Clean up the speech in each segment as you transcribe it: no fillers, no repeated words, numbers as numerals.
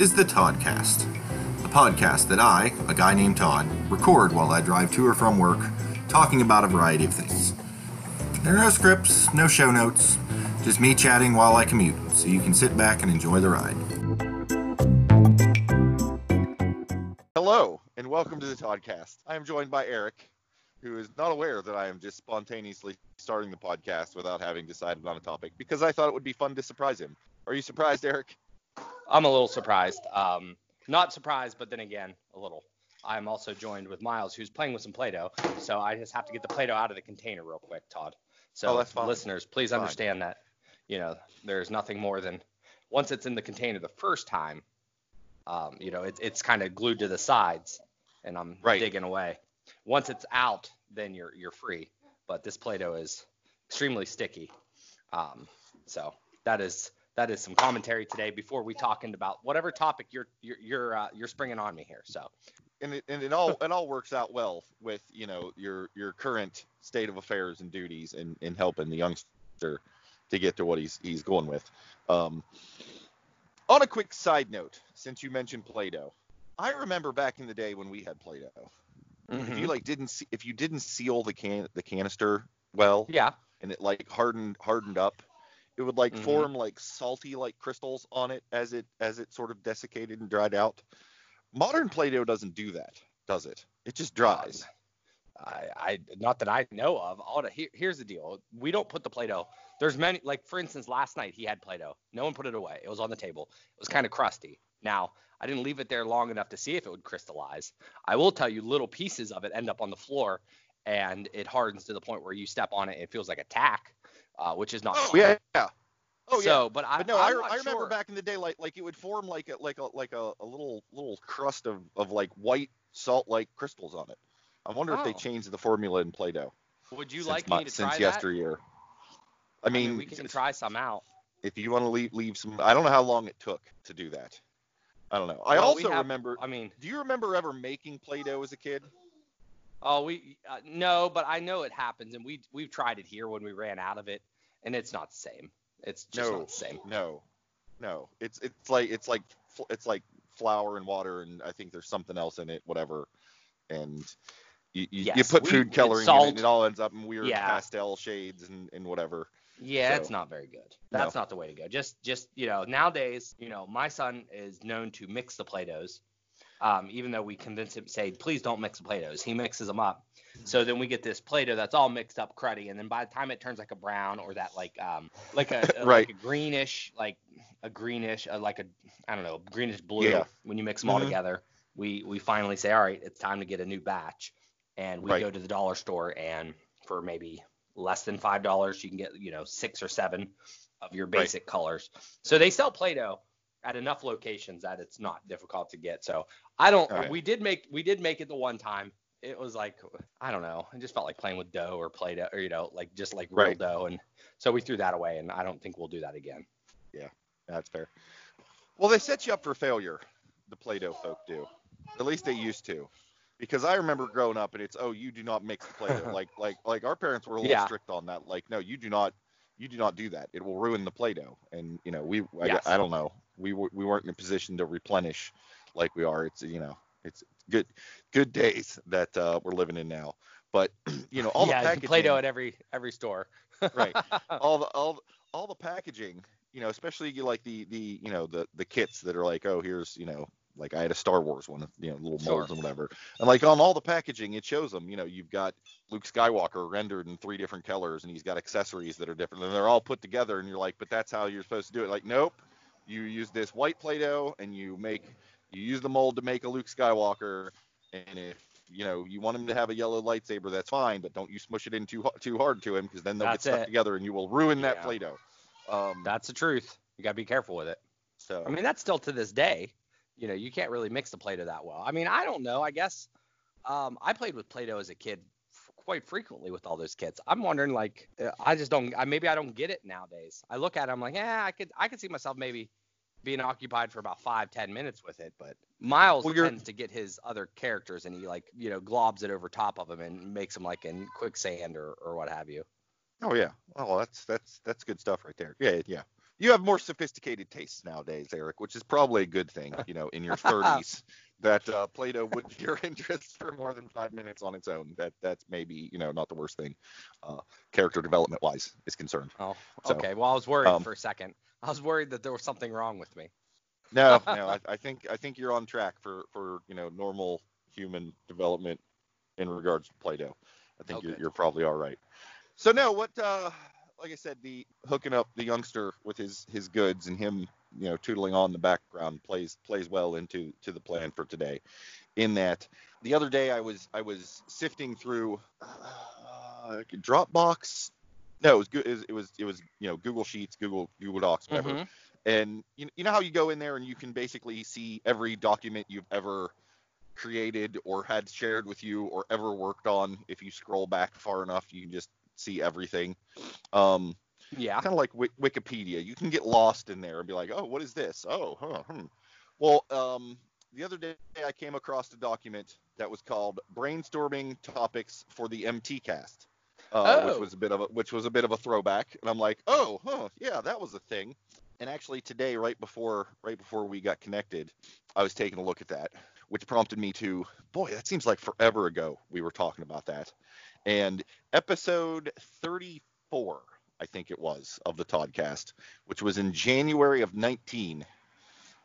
is the Toddcast, a podcast that I, a guy named Todd, record while I drive to or from work, talking about a variety of things. There are no scripts, no show notes, just me chatting while I commute, so you can sit back and enjoy the ride. Hello, and welcome to the Toddcast. I am joined by Eric, who is not aware that I am just spontaneously starting the podcast without having decided on a topic, because I thought it would be fun to surprise him. Are you surprised, Eric? I'm a little surprised. Not surprised, but then again, a little. I'm also joined with Miles, who's playing with some Play-Doh, so I just have to get the Play-Doh out of the container real quick, Todd. So listeners, please understand that, you know, there's nothing more than once it's in the container the first time, you know, it's kind of glued to the sides, and I'm digging away. Once it's out, then you're free. But this Play-Doh is extremely sticky. So that is some commentary today before we talk about whatever topic you're springing on me here. So and it all works out well with, you know, your current state of affairs and duties and helping the youngster to get to what he's going with. On a quick side note, since you mentioned Play-Doh, I remember back in the day when we had Play-Doh. Mm-hmm. If you didn't seal the canister well, yeah, and it like hardened up, it would like mm-hmm. form like salty like crystals on it as it sort of desiccated and dried out. Modern Play-Doh doesn't do that, does it? It just dries. I not that I know of. Here's the deal: we don't put the Play-Doh. There's many, like for instance, last night he had Play-Doh. No one put it away. It was on the table. It was kind of crusty. Now, I didn't leave it there long enough to see if it would crystallize. I will tell you, little pieces of it end up on the floor, and it hardens to the point where you step on it and it feels like a tack, which is not. I remember back in the day, like it would form like a little crust of like white salt like crystals on it. I wonder if they changed the formula in Play-Doh. Would you like me to try that? Since yesteryear. I mean, we can try some out. If you want to leave some, I don't know how long it took to do that. I don't know. Do you remember ever making Play-Doh as a kid? Oh, no, but I know it happens, and we've tried it here when we ran out of it, and it's not the same. It's just not the same. No. It's like flour and water, and I think there's something else in it, whatever. And you put food coloring in it, and it all ends up in weird pastel shades and whatever. Yeah, so, it's not very good. That's not the way to go. Just you know, nowadays, you know, my son is known to mix the Play-Dohs, even though we convince him, say, please don't mix the Play-Dohs. He mixes them up. So then we get this Play-Doh that's all mixed up, cruddy, and then by the time it turns like a brown or that greenish blue when you mix them all together, we finally say, all right, it's time to get a new batch, and we go to the dollar store, and for maybe less than $5, you can get, you know, 6 or 7 of your basic colors. So they sell Play-Doh at enough locations that it's not difficult to get. So I don't. Right. We did make it the one time. It was like, I don't know. It just felt like playing with dough or Play-Doh, or you know, like just like real dough. And so we threw that away, and I don't think we'll do that again. Yeah, that's fair. Well, they set you up for failure. The Play-Doh folk do. At least they used to. Because I remember growing up, and it's, oh, you do not mix the Play-Doh. like our parents were a little strict on that. Like, no, you do not do that. It will ruin the Play-Doh. And you know, I don't know. We weren't in a position to replenish like we are. It's, you know, it's good days that we're living in now. But you know, all the packaging, Play-Doh at every store. Right. All the packaging. You know, especially like the you know the kits that are like, oh, here's, you know. Like I had a Star Wars one, you know, little molds and whatever. And like on all the packaging, it shows them, you know, you've got Luke Skywalker rendered in 3 different colors, and he's got accessories that are different, and they're all put together. And you're like, but that's how you're supposed to do it. Like, nope, you use this white Play-Doh, and you use the mold to make a Luke Skywalker. And if you know you want him to have a yellow lightsaber, that's fine, but don't you smush it in too hard to him, because then they'll get stuck together, and you will ruin that Play-Doh. That's the truth. You gotta be careful with it. So I mean, that's still to this day. You know, you can't really mix the Play-Doh that well. I mean, I don't know. I guess I played with Play-Doh as a kid quite frequently with all those kids. I'm wondering, like, maybe I don't get it nowadays. I look at it, I'm like, yeah, I could see myself maybe being occupied for about 5-10 minutes with it. But Miles tends to get his other characters, and he, like, you know, globs it over top of him and makes them like in quicksand or what have you. Oh, yeah. Oh, that's good stuff right there. Yeah. You have more sophisticated tastes nowadays, Eric, which is probably a good thing, you know, in your 30s, that Play-Doh would your interest for more than 5 minutes on its own. That's maybe, you know, not the worst thing character development-wise is concerned. Oh, okay. So, well, I was worried for a second. I was worried that there was something wrong with me. No, I think you're on track for, you know, normal human development in regards to Play-Doh. I think you're probably all right. So, no, what... Like I said, the hooking up the youngster with his goods and him, you know, tootling on the background plays well into the plan for today. In that, the other day I was sifting through Dropbox. No, it was you know, Google Sheets, Google Docs, whatever. Mm-hmm. And you know how you go in there and you can basically see every document you've ever created or had shared with you or ever worked on. If you scroll back far enough, you can just see everything. Kind of like Wikipedia. You can get lost in there and be like, oh, what is this? Oh, Well, the other day I came across a document that was called Brainstorming Topics for the MTcast, which was a bit of a throwback. And I'm like, yeah, that was a thing. And actually today, right before we got connected, I was taking a look at that, which prompted me to, boy, that seems like forever ago we were talking about that. And episode 34, I think it was, of the Toddcast, which was in January of 19,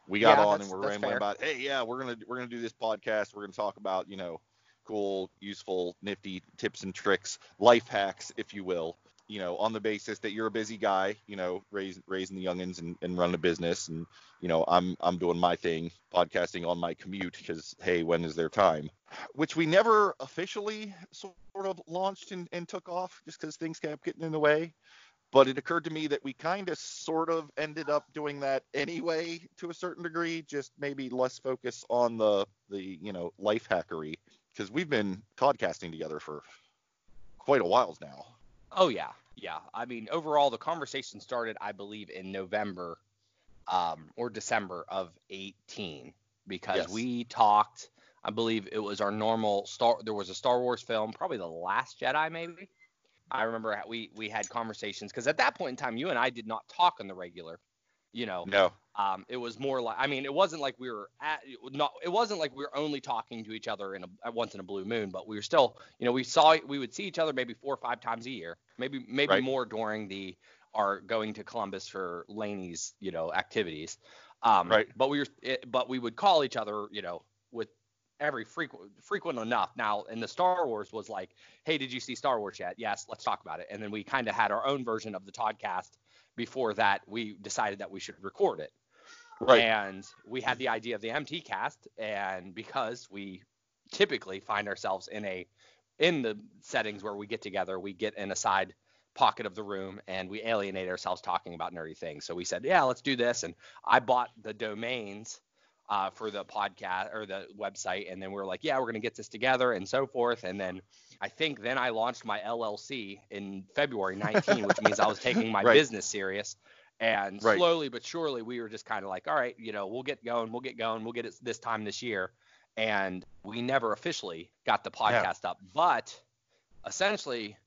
we got on and we're rambling about, hey, yeah, we're gonna do this podcast. We're gonna talk about, you know, cool, useful, nifty tips and tricks, life hacks, if you will, you know, on the basis that you're a busy guy, you know, raising the youngins and running a business, and you know, I'm doing my thing, podcasting on my commute, because hey, when is their time? Which we never officially sort of launched and took off just because things kept getting in the way. But it occurred to me that we kind of sort of ended up doing that anyway to a certain degree, just maybe less focus on the you know, life hackery, because we've been podcasting together for quite a while now. Oh, yeah. Yeah. I mean, overall, the conversation started, I believe, in November or December of 18, because we talked... I believe it was our normal there was a Star Wars film, probably The Last Jedi, maybe. I remember we had conversations, because at that point in time, you and I did not talk on the regular, you know. No. It was more like, I mean, it wasn't like it wasn't like we were only talking to each other once in a blue moon, but we were still, you know, we would see each other maybe 4 or 5 times a year, maybe right. More during our going to Columbus for Laney's, you know, activities. Right. But we would call each other, you know, with every frequent enough. Now, in the Star Wars was like, hey, did you see Star Wars yet? Yes, let's talk about it. And then we kind of had our own version of the Toddcast before that. We decided that we should record it. Right. And we had the idea of the MTcast, and because we typically find ourselves in the settings where we get together, we get in a side pocket of the room and we alienate ourselves talking about nerdy things. So we said, yeah, let's do this. And I bought the domains for the podcast or the website. And then we were like, yeah, we're going to get this together and so forth. And then I think I launched my LLC in February 19, which means I was taking my business serious. And slowly but surely we were just kind of like, all right, you know, we'll get going. We'll get it this time this year. And we never officially got the podcast up. But essentially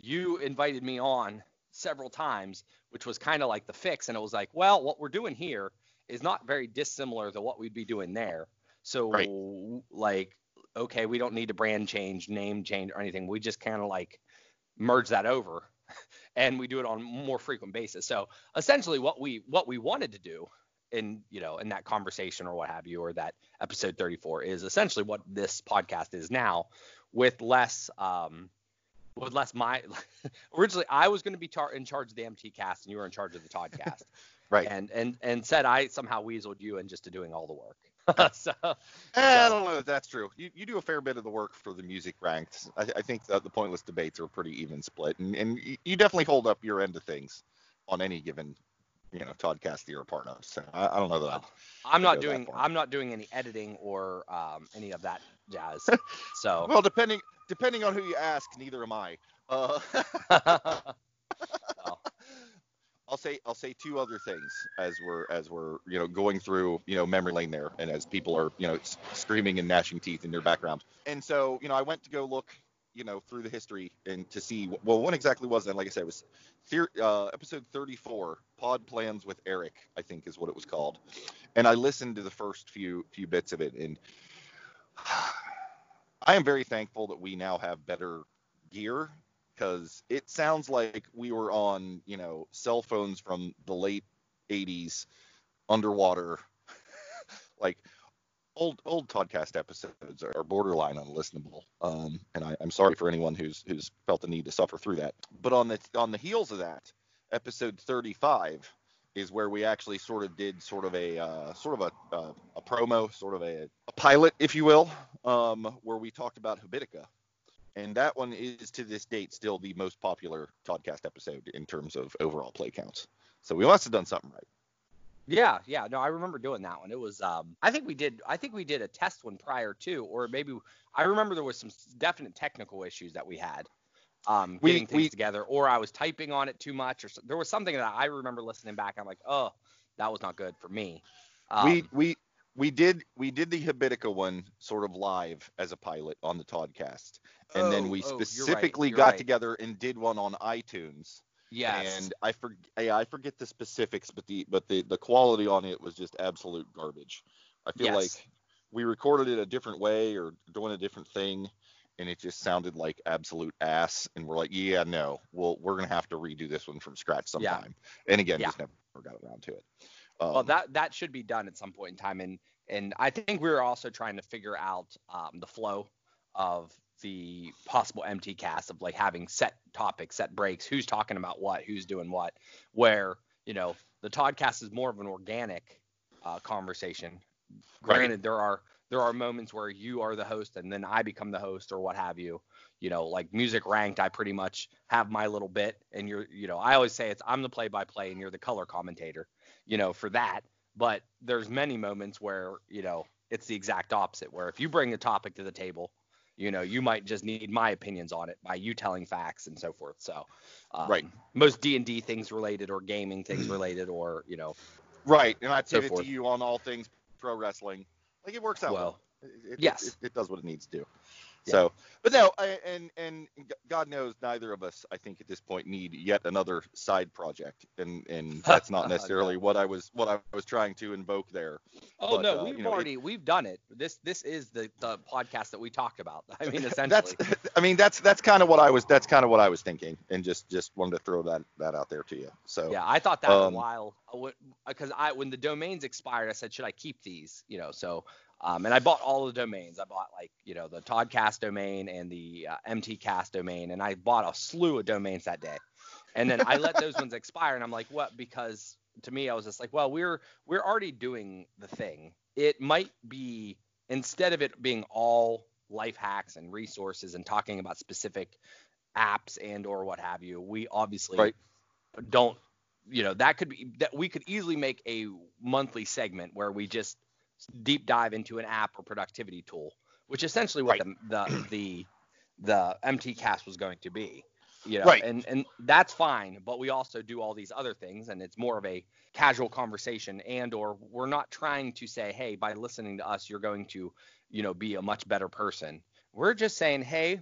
you invited me on several times, which was kind of like the fix. And it was like, well, what we're doing here is not very dissimilar to what we'd be doing there. So like, okay, we don't need to brand change, name change or anything. We just kind of like merge that over and we do it on a more frequent basis. So essentially what we wanted to do in, you know, in that conversation or what have you, or that episode 34 is essentially what this podcast is now, with less originally I was going to be in charge of the MTcast and you were in charge of the Toddcast. Right. And said I somehow weaseled you into just doing all the work. I don't know if that's true. You do a fair bit of the work for the music ranked. I think that the pointless debates are pretty even split. And you definitely hold up your end of things on any given, you know, Toddcast that you're a part of. So I don't know that I'm not doing any editing or any of that jazz. So well, depending on who you ask, neither am I. I'll say two other things as we're you know, going through, you know, memory lane there, and as people are, you know, screaming and gnashing teeth in their background. And so, you know, I went to go look through the history and to see, well, what exactly was that? Like I said, it was episode 34, Pod Plans with Eric, I think is what it was called. And I listened to the first few bits of it, and I am very thankful that we now have better gear, because it sounds like we were on, cell phones from the late 80s underwater, like old Toddcast episodes are borderline unlistenable. And I'm sorry for anyone who's felt the need to suffer through that. But on the heels of that, episode 35 is where we actually sort of did a promo, a pilot, if you will, where we talked about Habitica. And that one is, to this date, still the most popular Toddcast episode in terms of overall play counts. So we must have done something right. Yeah. No, I remember doing that one. It was, I think we did a test one prior to, or maybe I remember there was some definite technical issues that we had, getting things together, or I was typing on it too much, or so, there was something that I remember listening back. I'm like, oh, that was not good for me. We did the Habitica one sort of live as a pilot on the Toddcast, and then we specifically got together and did one on iTunes. Yes. And I forget the specifics, but the quality on it was just absolute garbage. I feel like we recorded it a different way or doing a different thing, and it just sounded like absolute ass. And we're like, yeah, no, well, we're going to have to redo this one from scratch sometime. Yeah. And again, just never got around to it. Well, that should be done at some point in time. And I think we were also trying to figure out the flow of the possible MT cast, of like having set topics, set breaks, who's talking about what, who's doing what, where, the Toddcast is more of an organic conversation. Granted, right. there are moments where you are the host and then I become the host or what have you, like Music Ranked, I pretty much have my little bit and you're, I always say I'm the play-by-play and you're the color commentator, for that. But there's many moments where, it's the exact opposite, where if you bring the topic to the table, you might just need my opinions on it by you telling facts and so forth. So, right. Most D&D things related or gaming things related or, Right. And I pivot to you on all things pro wrestling. Like it works out well. It does what it needs to do. Yeah. So, but no, and God knows neither of us, I think at this point, need yet another side project. And that's not necessarily what I was trying to invoke there. Oh, but, we've done it. This is the podcast that we talked about. I mean, essentially, that's kind of what I was thinking. And just wanted to throw that out there to you. So, yeah, I thought that a while, because when the domains expired, I said, should I keep these? And I bought all the domains. I bought the Toddcast domain and the MTcast domain, and I bought a slew of domains that day. And then I let those ones expire, and I'm like, what? Because to me, I was just like, well, we're already doing the thing. It might be, instead of it being all life hacks and resources and talking about specific apps and or what have you, we obviously don't. That could be that we could easily make a monthly segment where we just deep dive into an app or productivity tool, which essentially what the MTcast was going to be, and that's fine. But we also do all these other things, and it's more of a casual conversation, and or we're not trying to say, hey, by listening to us, you're going to, be a much better person. We're just saying, hey,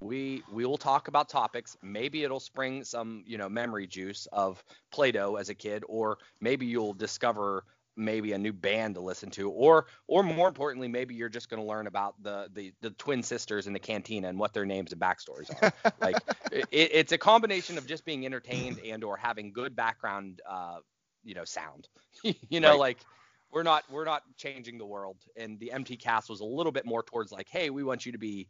we will talk about topics. Maybe it'll spring some, memory juice of Play-Doh as a kid, or maybe you'll discover maybe a new band to listen to, or more importantly, maybe you're just going to learn about the twin sisters in the cantina and what their names and backstories are. Like it's a combination of just being entertained and or having good background, sound. Like we're not changing the world. And the MTcast was a little bit more towards like, hey, we want you to be,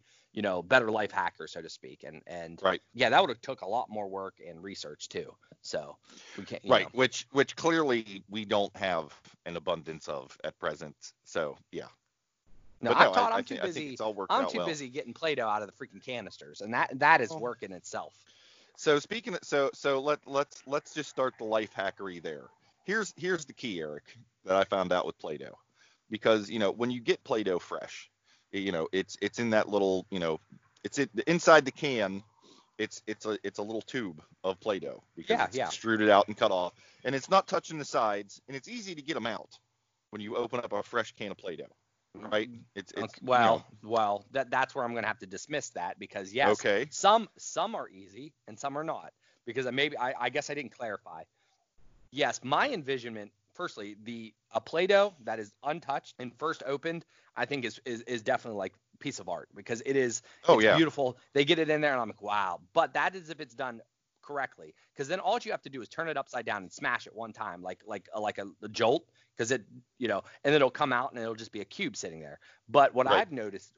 better life hacker, so to speak. And that would have took a lot more work and research too. So we can't, which clearly we don't have an abundance of at present. So yeah. No, I'm too busy. I'm too busy getting Play-Doh out of the freaking canisters, and that is work in itself. So speaking of, so let's just start the life hackery there. Here's the key, Eric, that I found out with Play-Doh, because when you get Play-Doh fresh, it's in that little, inside the can. It's a little tube of Play-Doh because it's extruded out and cut off, and it's not touching the sides, and it's easy to get them out when you open up a fresh can of Play-Doh. right? Well, that's where I'm going to have to dismiss that, because yes, okay, some are easy and some are not, because I guess I didn't clarify. Yes, my envisionment, firstly, a Play-Doh that is untouched and first opened, I think is definitely like piece of art, because it's beautiful. They get it in there and I'm like, wow. But that is if it's done correctly, because then all you have to do is turn it upside down and smash it one time, like a jolt, because it, you know, and it'll come out and it'll just be a cube sitting there. But what I've noticed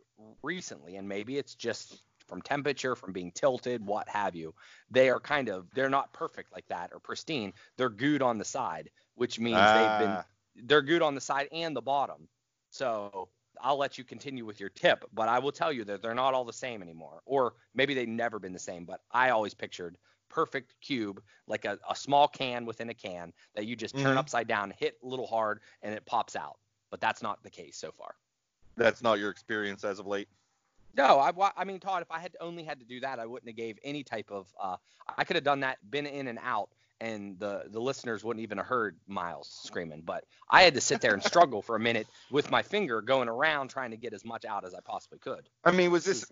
recently, and maybe it's just from temperature, from being tilted, what have you, they're not perfect like that or pristine. They're gooed on the side, which means they're gooed on the side and the bottom. So I'll let you continue with your tip, but I will tell you that they're not all the same anymore, or maybe they've never been the same. But I always pictured perfect cube, like a small can within a can that you just turn upside down, hit a little hard, and it pops out. But that's not the case so far. That's not your experience as of late? No, I mean, Todd, if I had only had to do that, I wouldn't have gave any type of I could have done that, been in and out, and the listeners wouldn't even have heard Miles screaming. But I had to sit there and struggle for a minute with my finger going around trying to get as much out as I possibly could. I mean, was this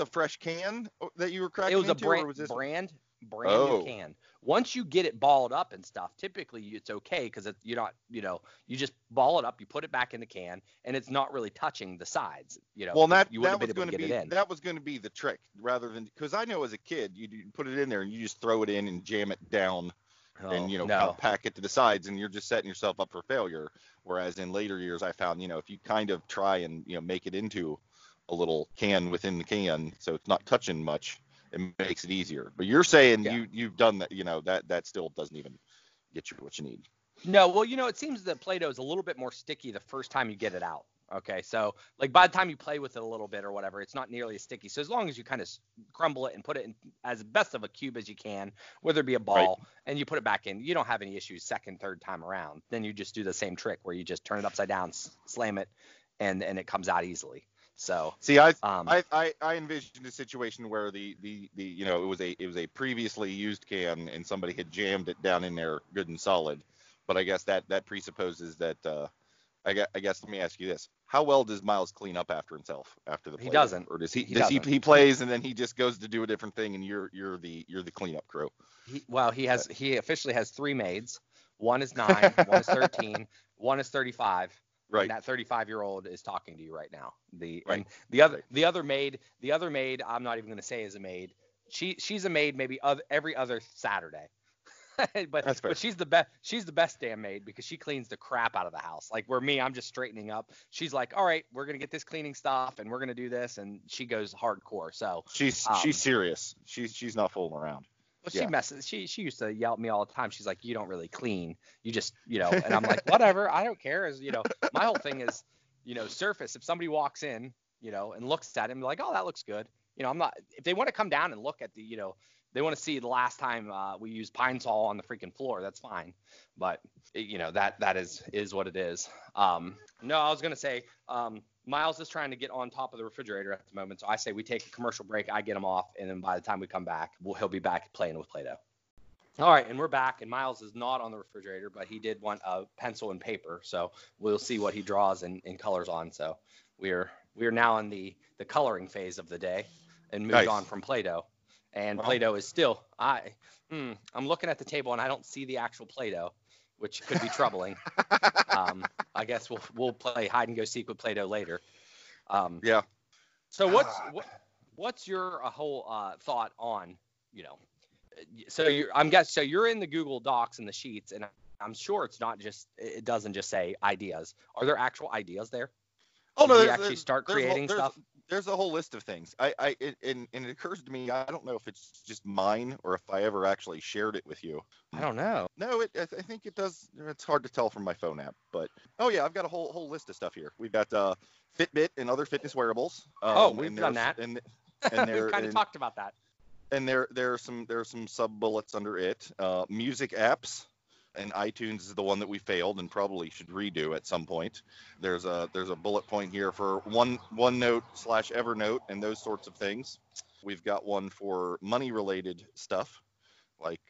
a fresh can that you were cracking into? It was into, a brand, or was this... brand new can. Once you get it balled up and stuff, typically it's okay, because you're not, you know, you just ball it up, you put it back in the can, and it's not really touching the sides, you know. Well, that was going to be the trick, rather than, because I know as a kid you put it in there and you just throw it in and jam it down, kind of pack it to the sides, and you're just setting yourself up for failure. Whereas in later years, I found, you know, if you kind of try and, you know, make it into a little can within the can, so it's not touching much, it makes it easier. But you're saying you've done that, you know, that still doesn't even get you what you need. No, well, you know, it seems that Play-Doh is a little bit more sticky the first time you get it out. Okay, so like by the time you play with it a little bit or whatever, it's not nearly as sticky. So as long as you kind of crumble it and put it in as best of a cube as you can, whether it be a ball, and you put it back in, you don't have any issues second, third time around. Then you just do the same trick where you just turn it upside down, slam it, and it comes out easily. So see, I envisioned a situation where the you know, it was a previously used can and somebody had jammed it down in there good and solid. But I guess that presupposes that I guess let me ask you this: how well does Miles clean up after himself after the play? He doesn't, or does he? He plays and then he just goes to do a different thing, and you're the cleanup crew. He officially has 3 maids. One is 9, one is 13, one is 35. Right. And that 35-year-old is talking to you right now. The other maid, I'm not even going to say is a maid. She's a maid maybe every other Saturday. But she's the best damn maid, because she cleans the crap out of the house. Like where me, I'm just straightening up. She's like, all right, we're going to get this cleaning stuff and we're going to do this, and she goes hardcore. So she's serious. She's not fooling around. Well, she messes. She used to yell at me all the time. She's like, you don't really clean. You just, you know, and I'm like, whatever. I don't care. As you know, my whole thing is, you know, surface. If somebody walks in, you know, and looks at him like, oh, that looks good. You know, I'm not, if they want to come down and look at the, you know, they want to see the last time we used Pine Sol on the freaking floor, that's fine. But, you know, that is what it is. No, I was going to say, Miles is trying to get on top of the refrigerator at the moment, so I say we take a commercial break, I get him off, and then by the time we come back, he'll be back playing with Play-Doh. All right, and we're back, and Miles is not on the refrigerator, but he did want a pencil and paper, so we'll see what he draws and colors on. So we are now in the coloring phase of the day and moved on from Play-Doh. And Play-Doh is still – I'm looking at the table, and I don't see the actual Play-Doh, which could be troubling. I guess we'll play hide and go seek with Play-Doh later. So what's your whole thought on, you know? So you're in the Google Docs and the Sheets, and I'm sure it's not just, it doesn't just say ideas. Are there actual ideas there? Oh no, Did you actually start creating stuff? There's a whole list of things. It occurs to me, I don't know if it's just mine or if I ever actually shared it with you. I don't know. No, I think it does. It's hard to tell from my phone app, but I've got a whole list of stuff here. We've got Fitbit and other fitness wearables. We've done that. And we've kind of talked about that. And there are some sub bullets under it. Music apps. And iTunes is the one that we failed and probably should redo at some point. There's a bullet point here for OneNote / Evernote and those sorts of things. We've got one for money related stuff, Like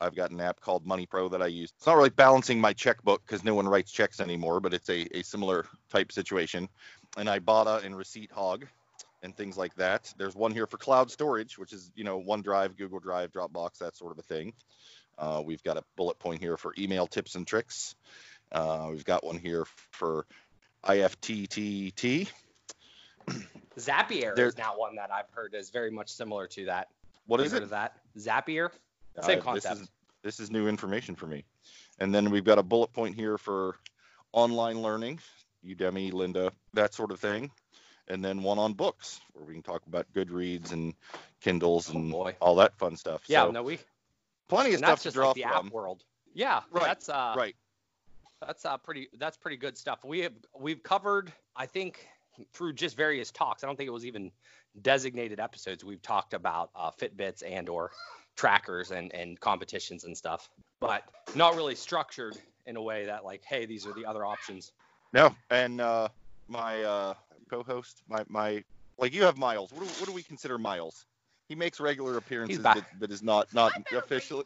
I've got an app called MoneyPro that I use. It's not really balancing my checkbook because no one writes checks anymore, but it's a similar type situation. And Ibotta and Receipt Hog and things like that. There's one here for cloud storage, which is, you know, OneDrive, Google Drive, Dropbox, that sort of a thing. We've got a bullet point here for email tips and tricks. We've got one here for IFTTT. Zapier is now one that I've heard is very much similar to that. What is it? That Zapier. Same concept. This is new information for me. And then we've got a bullet point here for online learning, Udemy, Lynda, that sort of thing. And then one on books where we can talk about Goodreads and Kindles and all that fun stuff. Yeah, so, plenty of stuff to draw from. That's just like the app world. Yeah, right. That's right. That's pretty good stuff. We've covered, I think, through just various talks. I don't think it was even designated episodes. We've talked about Fitbits and or trackers and competitions and stuff, but not really structured in a way that like, hey, these are the other options. No. And my co-host, my like you have Miles. What do we consider Miles? He makes regular appearances that is not officially.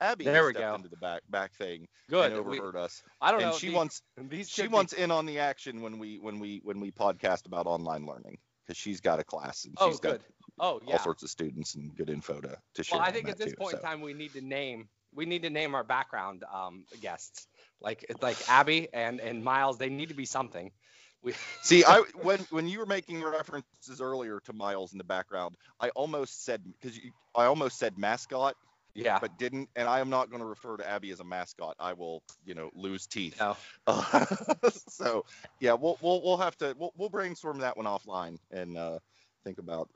Abby stepped into the back thing. Good. And overheard us. I don't know. And she wants in on the action when we podcast about online learning because she's got a class and she's got all sorts of students and good info to share. Well, I think at this point in time we need to name our background guests like Abby and Miles. They need to be something. See, when you were making references earlier to Miles in the background, I almost said mascot. Yeah, but didn't, and I am not going to refer to Abby as a mascot. I will, lose teeth. No. So yeah, we'll have to we'll brainstorm that one offline and think about.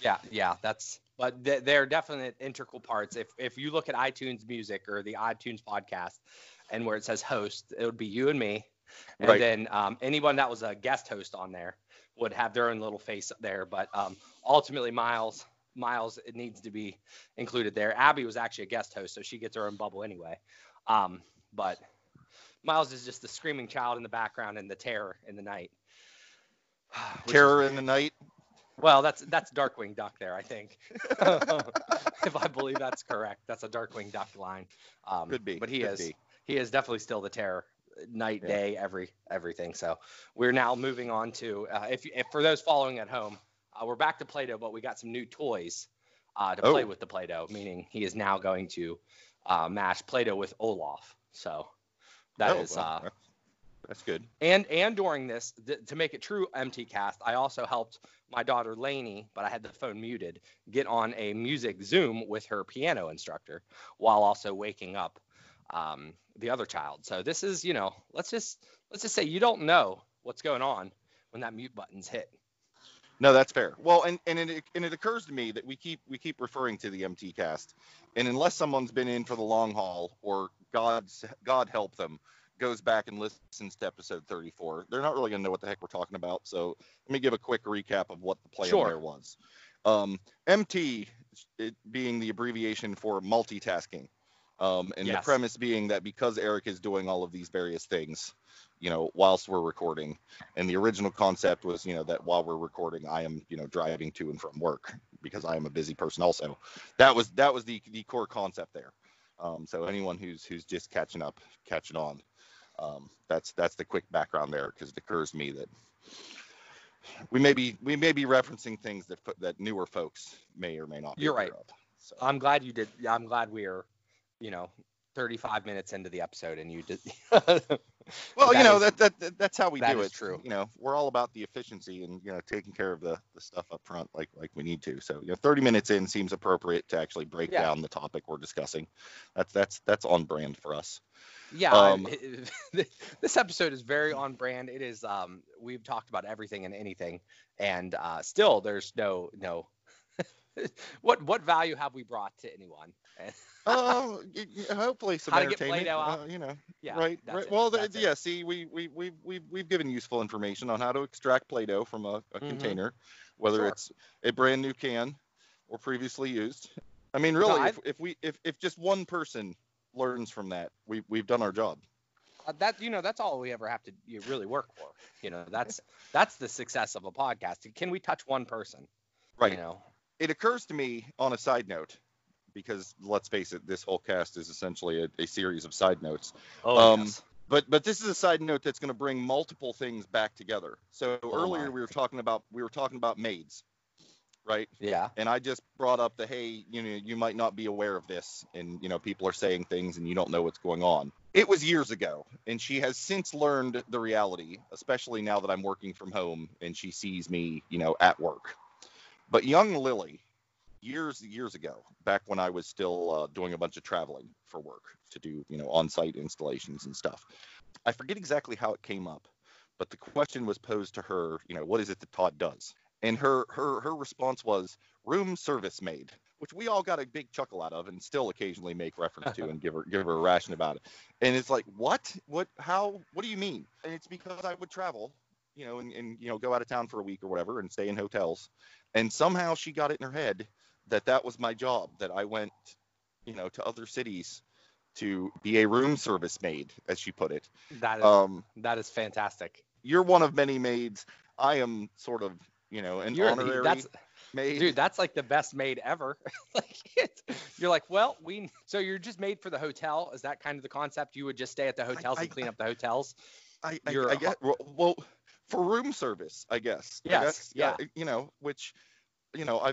Yeah, that's. But they're definite integral parts. If you look at iTunes Music or the iTunes podcast, and where it says host, it would be you and me, and then anyone that was a guest host on there would have their own little face up there. But ultimately, Miles, it needs to be included there. Abby was actually a guest host, so she gets her own bubble anyway. But Miles is just the screaming child in the background and the terror in the night. Terror in the night? Well, that's Darkwing Duck there, I think. If I believe that's correct, that's a Darkwing Duck line. Could be. But he is definitely still the terror. Night, day, everything. So we're now moving on to if for those following at home. We're back to Play-Doh, but we got some new toys to play with the Play-Doh, meaning he is now going to mash Play-Doh with Olaf. So that is that's good. And during this, to make it true MTCast, I also helped my daughter Lainey, but I had the phone muted, get on a music Zoom with her piano instructor while also waking up the other child. So this is, let's just say you don't know what's going on when that mute button's hit. No, that's fair. Well, and it occurs to me that we keep referring to the MTCast, and unless someone's been in for the long haul or God help them, goes back and listens to episode 34, they're not really gonna know what the heck we're talking about. So let me give a quick recap of what the play there was. MT it being the abbreviation for multitasking, and the premise being that because Eric is doing all of these various things, whilst we're recording. And the original concept was, that while we're recording, I am, driving to and from work because I am a busy person also. That was the core concept there. So anyone who's just catching on, that's the quick background there. 'Cause it occurs to me that we may be referencing things that newer folks may or may not be aware of. You're right. So. I'm glad you did. I'm glad we're, 35 minutes into the episode and you did. Well, that's how we do it. That is true. We're all about the efficiency and, taking care of the stuff up front like we need to. So, 30 minutes in seems appropriate to actually break down the topic we're discussing. That's on brand for us. Yeah. This episode is very on brand. It is we've talked about everything and anything, and still there's no what value have we brought to anyone? Oh, hopefully some entertainment. How to get Play-Doh out. Yeah, right. Right. Well, see, we've given useful information on how to extract Play-Doh from a container, whether it's a brand new can or previously used. I mean, really, if just one person learns from that, we've done our job. That's all we ever have to really work for. That's the success of a podcast. Can we touch one person? Right. It occurs to me on a side note, because let's face it, this whole cast is essentially a series of side notes. Oh, yes. But this is a side note that's going to bring multiple things back together. So earlier we were talking about maids, right? Yeah. And I just brought up the, hey, you know, you might not be aware of this, and you know, people are saying things and you don't know what's going on. It was years ago, and she has since learned the reality, especially now that I'm working from home and she sees me, you know, at work. But young Lily, years ago, back when I was still doing a bunch of traveling for work to do, you know, on-site installations and stuff. I forget exactly how it came up, but the question was posed to her, you know, what is it that Todd does? And her response was room service maid, which we all got a big chuckle out of and still occasionally make reference to and give her a ration about it. And it's like, what do you mean? And it's because I would travel, you know, and you know, go out of town for a week or whatever and stay in hotels. And somehow she got it in her head that was my job, that I went, you know, to other cities to be a room service maid, as she put it. That is fantastic. You're one of many maids. I am sort of, you know, honorary maid. Dude, that's like the best maid ever. So you're just made for the hotel. Is that kind of the concept? You would just stay at the hotels and clean up the hotels? I guess. Well, for room service, I guess. Yes. I guess, yeah. You know, which, you know,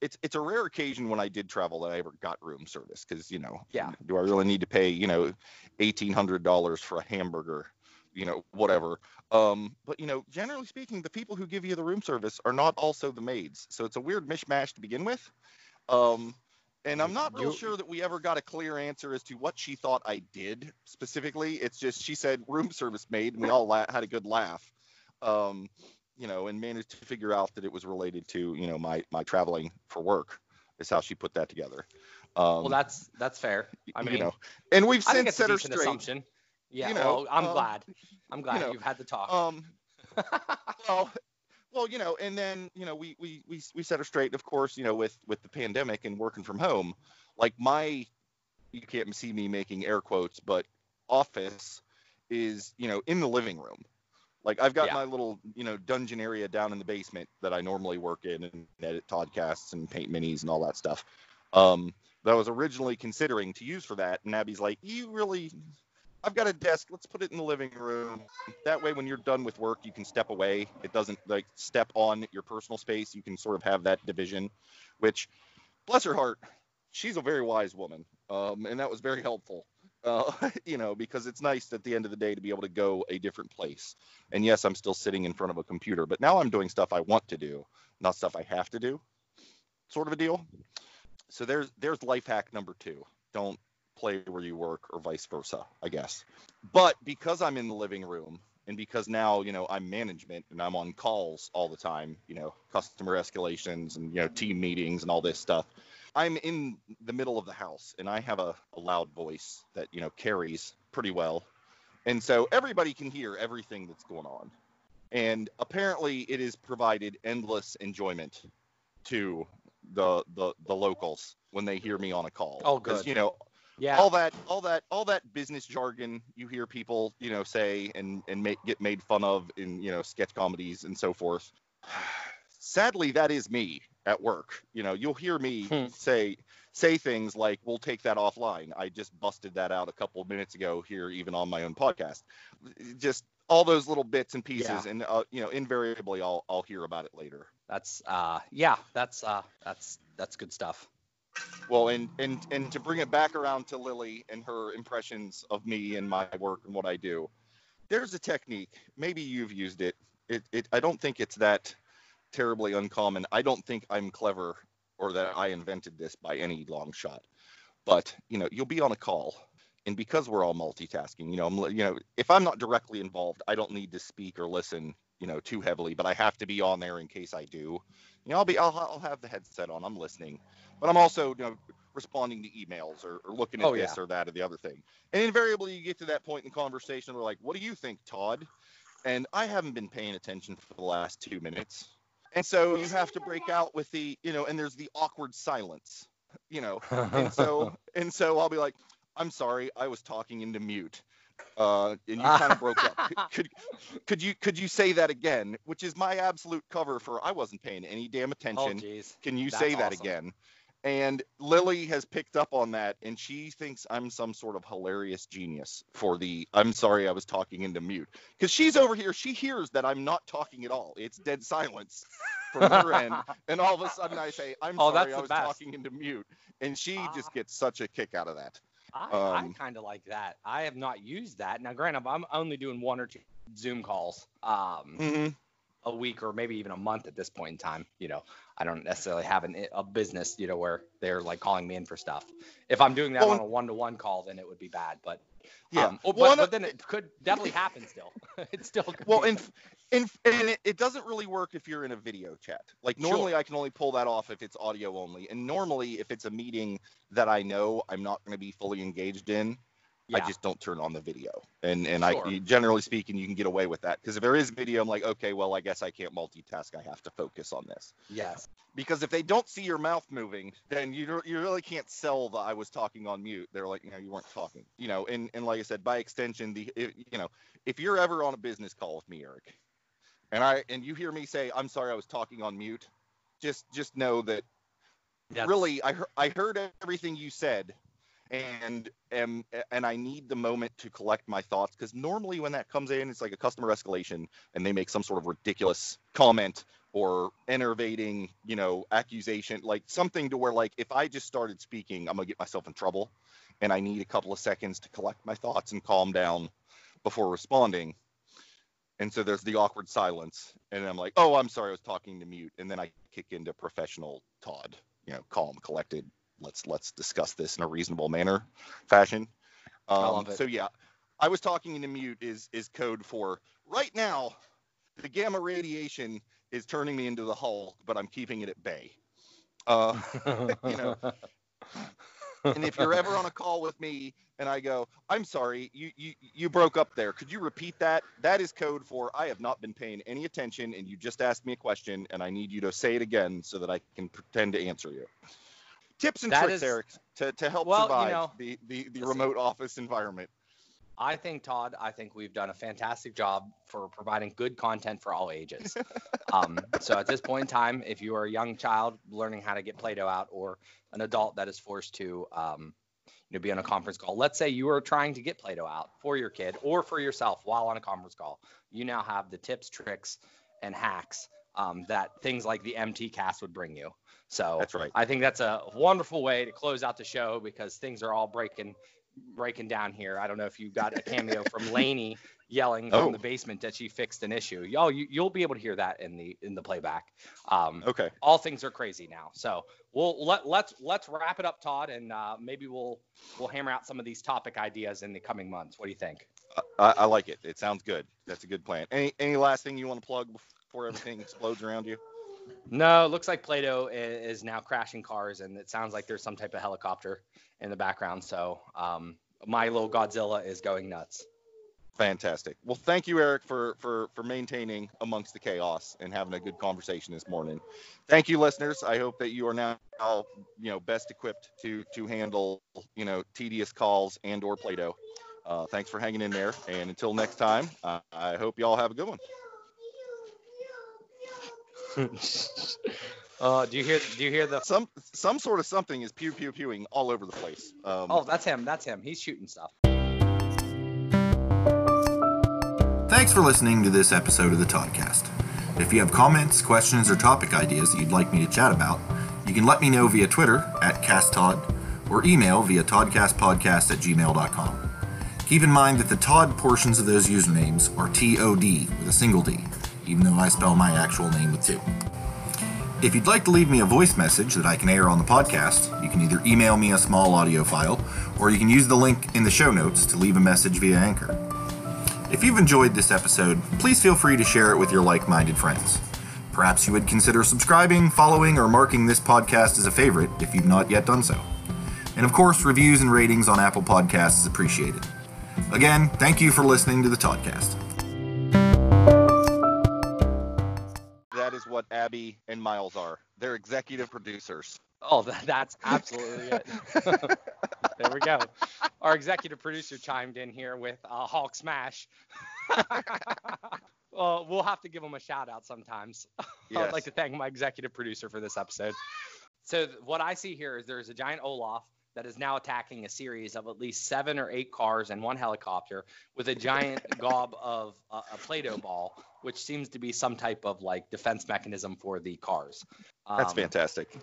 It's a rare occasion when I did travel that I ever got room service, because, you know, do I really need to pay, you know, $1,800 for a hamburger, you know, whatever. But, you know, generally speaking, the people who give you the room service are not also the maids. So it's a weird mishmash to begin with. And I'm not real sure that we ever got a clear answer as to what she thought I did specifically. It's just she said room service maid, and we all had a good laugh. You know, and managed to figure out that it was related to, you know, my traveling for work is how she put that together. Well, that's fair. I mean, you know, and we've since set her straight. Assumption. Yeah, you know, well, I'm glad you know, you've had the talk. Well, you know, and then, you know, we set her straight. Of course, you know, with the pandemic and working from home, like you can't see me making air quotes, but office is, you know, in the living room. Like, I've got my little, you know, dungeon area down in the basement that I normally work in and edit Toddcasts and paint minis and all that stuff. That I was originally considering to use for that. And Abby's like, I've got a desk. Let's put it in the living room. That way, when you're done with work, you can step away. It doesn't, like, step on your personal space. You can sort of have that division, which, bless her heart, she's a very wise woman. And that was very helpful. You know, because it's nice at the end of the day to be able to go a different place. And yes, I'm still sitting in front of a computer, but now I'm doing stuff I want to do, not stuff I have to do, sort of a deal. So there's life hack number 2. Don't play where you work, or vice versa, I guess. But because I'm in the living room, and because now, you know, I'm management and I'm on calls all the time, you know, customer escalations and, you know, team meetings and all this stuff, I'm in the middle of the house, and I have a loud voice that, you know, carries pretty well. And so everybody can hear everything that's going on. And apparently it has provided endless enjoyment to the locals when they hear me on a call. Oh, good. 'Cause, you know, all that business jargon you hear people, you know, say and get made fun of in, you know, sketch comedies and so forth. Sadly, that is me at work. You know, you'll hear me say things like, we'll take that offline. I just busted that out a couple of minutes ago here, even on my own podcast. Just all those little bits and pieces. Yeah. And, you know, invariably I'll hear about it later. That's good stuff. Well, and to bring it back around to Lily and her impressions of me and my work and what I do, there's a technique. Maybe you've used it. I don't think it's that terribly uncommon. I don't think I'm clever or that I invented this by any long shot, but you know, you'll be on a call, and because we're all multitasking, you know, if I'm not directly involved, I don't need to speak or listen, you know, too heavily, but I have to be on there in case I do. You know, I'll have the headset on, I'm listening, but I'm also, you know, responding to emails or looking at this or that or the other thing. And invariably you get to that point in conversation where like, what do you think, Todd? And I haven't been paying attention for the last 2 minutes. And so you have to break out with the, you know, and there's the awkward silence, you know, and so I'll be like, I'm sorry, I was talking into mute. And you kind of broke up. Could you say that again? Which is my absolute cover for I wasn't paying any damn attention. Oh, can you That's say that awesome. Again? And Lily has picked up on that, and she thinks I'm some sort of hilarious genius for the I'm sorry I was talking into mute. Because she's over here. She hears that I'm not talking at all. It's dead silence from her end. And all of a sudden I say, I'm sorry I was talking into mute. And she just gets such a kick out of that. I kind of like that. I have not used that. Now, granted, I'm only doing one or two Zoom calls a week or maybe even a month at this point in time. You know, I don't necessarily have a business, you know, where they're like calling me in for stuff. If I'm doing that on a one-to-one call, then it would be bad. But yeah, but then it could definitely happen still. It's still and it doesn't really work if you're in a video chat. Like normally I can only pull that off if it's audio only. And normally if it's a meeting that I know I'm not going to be fully engaged in, I just don't turn on the video. And I generally speaking, you can get away with that because if there is video, I'm like, okay, well, I guess I can't multitask. I have to focus on this. Yes. Because if they don't see your mouth moving, then you really can't sell the I was talking on mute. They're like, you weren't talking. You know, and like I said, by extension, if you're ever on a business call with me, Eric, and you hear me say, I'm sorry, I was talking on mute, just know that really I heard everything you said. And I need the moment to collect my thoughts because normally when that comes in, it's like a customer escalation and they make some sort of ridiculous comment or enervating, accusation, like something to where like if I just started speaking, I'm going to get myself in trouble and I need a couple of seconds to collect my thoughts and calm down before responding. And so there's the awkward silence and I'm like, oh, I'm sorry, I was talking to mute. And then I kick into professional Todd, calm, collected. Let's discuss this in a reasonable manner fashion. I love it. So yeah, I was talking into mute is code for right now. The gamma radiation is turning me into the Hulk, but I'm keeping it at bay. And if you're ever on a call with me and I go, I'm sorry, you broke up there. Could you repeat that? That is code for I have not been paying any attention and you just asked me a question and I need you to say it again so that I can pretend to answer you. Tips and tricks, Eric, to help survive the remote office environment. I think, Todd, we've done a fantastic job for providing good content for all ages. So at this point in time, if you are a young child learning how to get Play-Doh out or an adult that is forced to be on a conference call, let's say you are trying to get Play-Doh out for your kid or for yourself while on a conference call, you now have the tips, tricks, and hacks that things like the MTcast would bring you. So that's right. I think that's a wonderful way to close out the show because things are all breaking down here. I don't know if you got a cameo from Lainey yelling from the basement that she fixed an issue. Y'all, you'll be able to hear that in the playback. Okay. All things are crazy now. So we'll let's wrap it up, Todd, and maybe we'll hammer out some of these topic ideas in the coming months. What do you think? I like it. It sounds good. That's a good plan. Any last thing you want to plug before everything explodes around you? No, it looks like Play-Doh is now crashing cars, and it sounds like there's some type of helicopter in the background. So my little Godzilla is going nuts. Fantastic. Well, thank you, Eric, for maintaining amongst the chaos and having a good conversation this morning. Thank you, listeners. I hope that you are now best equipped to handle tedious calls and or Play-Doh. Thanks for hanging in there, and until next time, I hope you all have a good one. Do you hear the some sort of something is pew pew pewing all over the place. That's him. He's shooting stuff. Thanks for listening to this episode of the Toddcast. If you have comments, questions, or topic ideas that you'd like me to chat about, you can let me know via Twitter @CastTodd or email via toddcastpodcast@gmail.com. Keep in mind that the Todd portions of those usernames are TOD with a single D, even though I spell my actual name with two. If you'd like to leave me a voice message that I can air on the podcast, you can either email me a small audio file, or you can use the link in the show notes to leave a message via Anchor. If you've enjoyed this episode, please feel free to share it with your like-minded friends. Perhaps you would consider subscribing, following, or marking this podcast as a favorite if you've not yet done so. And of course, reviews and ratings on Apple Podcasts is appreciated. Again, thank you for listening to the Toddcast. What Abby and Miles are. They're executive producers. That's absolutely it. There we go. All right. Our executive producer chimed in here with Hulk Smash. Well, we'll have to give him a shout out sometimes. Yes. I'd like to thank my executive producer for this episode. So what I see here is there's a giant Olaf that is now attacking a series of at least 7 or 8 cars and 1 helicopter with a giant gob of a Play-Doh ball, which seems to be some type of like defense mechanism for the cars. That's fantastic.